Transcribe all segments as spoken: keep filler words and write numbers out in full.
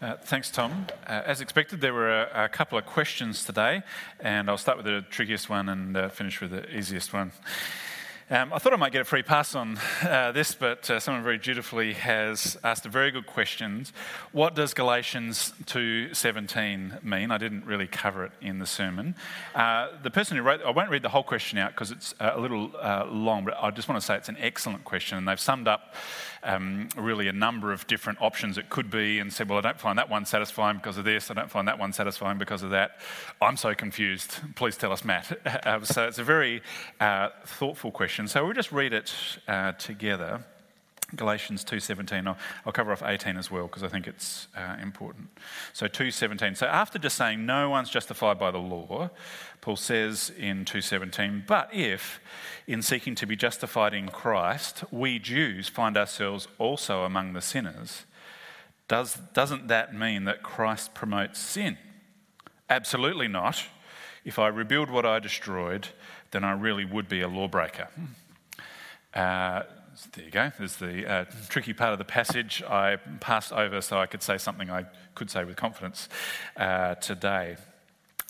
Uh, thanks, Tom. Uh, as expected, there were a, a couple of questions today, and I'll start with the trickiest one and uh, finish with the easiest one. Um, I thought I might get a free pass on uh, this, but uh, someone very dutifully has asked a very good question. What does Galatians two seventeen mean? I didn't really cover it in the sermon. Uh, the person who wrote, I won't read the whole question out because it's a little uh, long, but I just want to say it's an excellent question, and they've summed up Um, really a number of different options it could be and said, well, I don't find that one satisfying because of this, I don't find that one satisfying because of that. I'm so confused. Please tell us, Matt. um, so it's a very uh, thoughtful question. So we'll just read it uh, together. Galatians two seventeen. I'll, I'll cover off eighteen as well because I think it's uh, important. So two seventeen. So after just saying no one's justified by the law, Paul says in two seventeen, but if in seeking to be justified in Christ, we Jews find ourselves also among the sinners, does, doesn't that mean that Christ promotes sin? Absolutely not. If I rebuild what I destroyed, then I really would be a lawbreaker. Uh There you go. There's the uh, tricky part of the passage I passed over so I could say something I could say with confidence uh, today.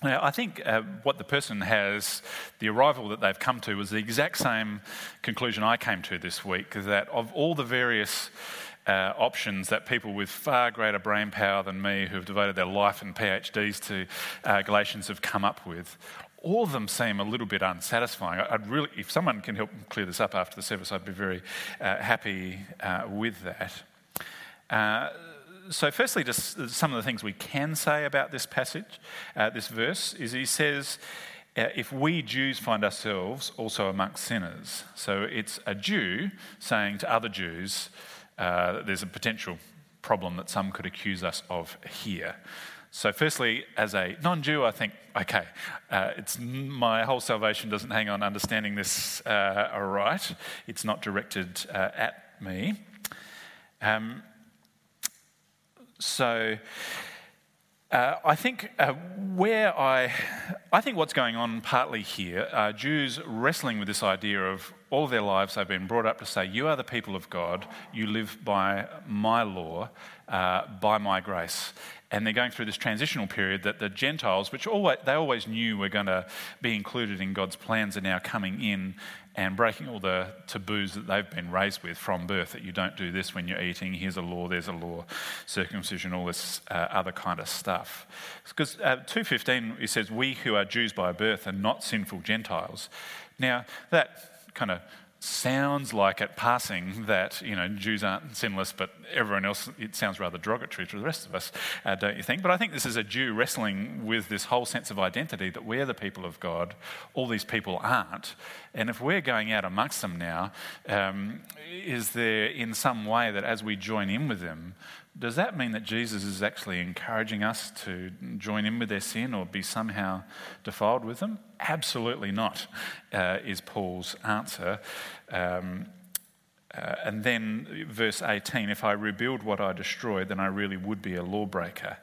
Now, I think uh, what the person has, the arrival that they've come to was the exact same conclusion I came to this week, that of all the various Uh, options that people with far greater brain power than me who have devoted their life and PhDs to uh, Galatians have come up with, all of them seem a little bit unsatisfying. I'd really, if someone can help clear this up after the service, I'd be very uh, happy uh, with that. Uh, so firstly, just some of the things we can say about this passage, uh, this verse, is he says, Uh, if we Jews find ourselves also amongst sinners. So it's a Jew saying to other Jews, Uh, there's a potential problem that some could accuse us of here. So firstly, as a non-Jew, I think, okay, uh, it's my whole salvation doesn't hang on understanding this uh, aright. It's not directed uh, at me. Um, so... Uh, I think uh, where I, I think what's going on partly here are Jews wrestling with this idea of all of their lives they've been brought up to say, you are the people of God, you live by my law, uh, by my grace. And they're going through this transitional period that the Gentiles, which always, they always knew were going to be included in God's plans, are now coming in and breaking all the taboos that they've been raised with from birth, that you don't do this when you're eating, here's a law, there's a law, circumcision, all this uh, other kind of stuff. Because uh, two fifteen, it says, we who are Jews by birth are not sinful Gentiles. Now, that kind of sounds like at passing that, you know, Jews aren't sinless, but everyone else, it sounds rather derogatory to the rest of us, uh, don't you think? But I think this is a Jew wrestling with this whole sense of identity that we're the people of God, all these people aren't. And if we're going out amongst them now, um, is there in some way that as we join in with them, does that mean that Jesus is actually encouraging us to join in with their sin or be somehow defiled with them? Absolutely not, uh, is Paul's answer. Um, uh, and then verse eighteen, if I rebuild what I destroyed, then I really would be a lawbreaker.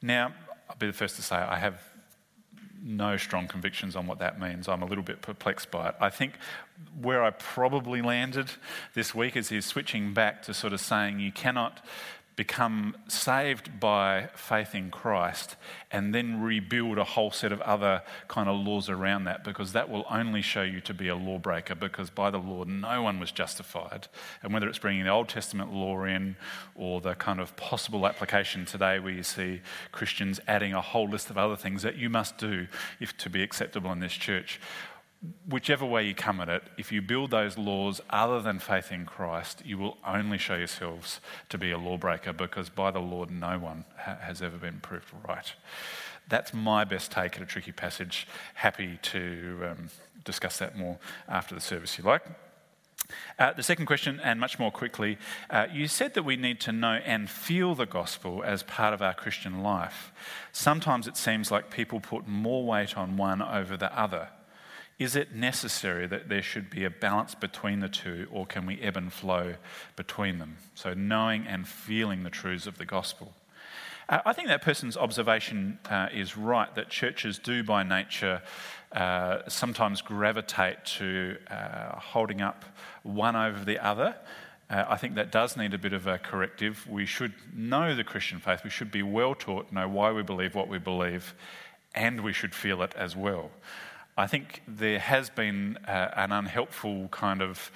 Now, I'll be the first to say I have no strong convictions on what that means. I'm a little bit perplexed by it. I think where I probably landed this week is he's switching back to sort of saying you cannot become saved by faith in Christ and then rebuild a whole set of other kind of laws around that, because that will only show you to be a lawbreaker, because by the law no one was justified. And whether it's bringing the Old Testament law in or the kind of possible application today where you see Christians adding a whole list of other things that you must do if to be acceptable in this church, whichever way you come at it, if you build those laws other than faith in Christ, you will only show yourselves to be a lawbreaker, because by the Lord no one ha- has ever been proved right. That's my best take at a tricky passage. Happy to um, discuss that more after the service if you like. Uh, the second question, and much more quickly, uh, you said that we need to know and feel the gospel as part of our Christian life. Sometimes it seems like people put more weight on one over the other. Is it necessary that there should be a balance between the two, or can we ebb and flow between them? So knowing and feeling the truths of the gospel. Uh, I think that person's observation uh, is right, that churches do by nature uh, sometimes gravitate to uh, holding up one over the other, Uh, I think that does need a bit of a corrective. We should know the Christian faith. We should be well taught, know why we believe what we believe, and we should feel it as well. I think there has been uh, an unhelpful kind of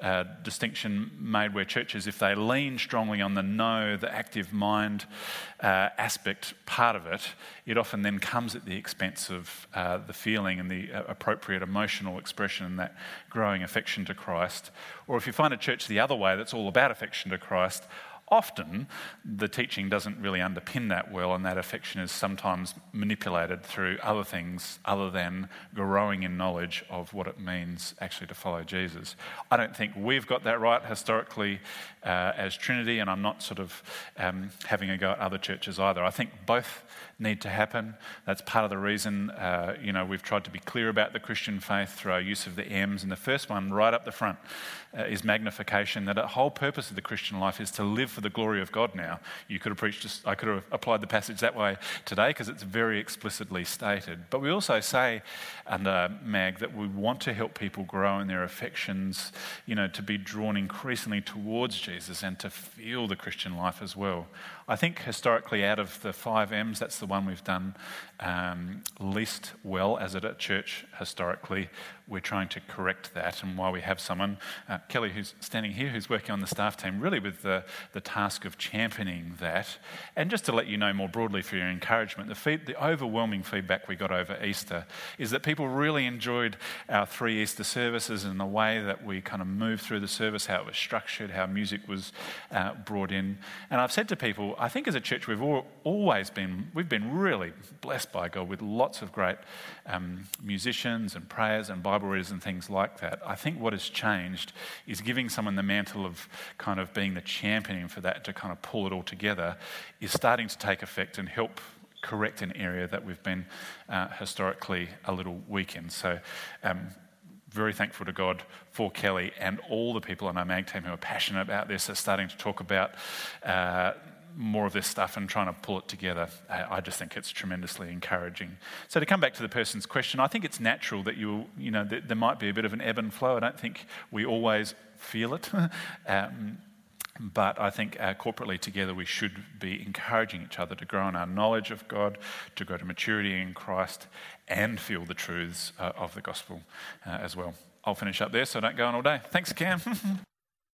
uh, distinction made where churches, if they lean strongly on the know, the active mind uh, aspect part of it, it often then comes at the expense of uh, the feeling and the uh, appropriate emotional expression and that growing affection to Christ. Or if you find a church the other way that's all about affection to Christ, often the teaching doesn't really underpin that well, and that affection is sometimes manipulated through other things other than growing in knowledge of what it means actually to follow Jesus. I don't think we've got that right historically uh, as Trinity, and I'm not sort of um, having a go at other churches either. I think both need to happen. That's part of the reason uh, you know, we've tried to be clear about the Christian faith through our use of the M's, and the first one right up the front uh, is magnification, that the whole purpose of the Christian life is to live for the glory of God now. You could have preached, I could have applied the passage that way today because it's very explicitly stated. But we also say under Mag that we want to help people grow in their affections, you know, to be drawn increasingly towards Jesus and to feel the Christian life as well. I think historically out of the five M's, that's the one we've done um, least well as at a church historically. We're trying to correct that, and why we have someone, uh, Kelly, who's standing here, who's working on the staff team, really with the, the task of championing that. And just to let you know more broadly for your encouragement, the, feed, the overwhelming feedback we got over Easter is that people really enjoyed our three Easter services and the way that we kind of moved through the service, how it was structured, how music was uh, brought in. And I've said to people, I think as a church we've all, always been, we've been really blessed by God with lots of great um, musicians and prayers and Bible readers and things like that. I think what has changed is giving someone the mantle of kind of being the champion for that to kind of pull it all together is starting to take effect and help correct an area that we've been uh, historically a little weak in. So um, very thankful to God for Kelly and all the people on our Mag team who are passionate about this, are starting to talk about uh, more of this stuff and trying to pull it together. I just think it's tremendously encouraging. So to come back to the person's question, I think it's natural that you you know, there might be a bit of an ebb and flow. I don't think we always feel it. um, But I think uh, corporately together we should be encouraging each other to grow in our knowledge of God, to grow to maturity in Christ, and feel the truths uh, of the gospel uh, as well. I'll finish up there so I don't go on all day. Thanks, Cam.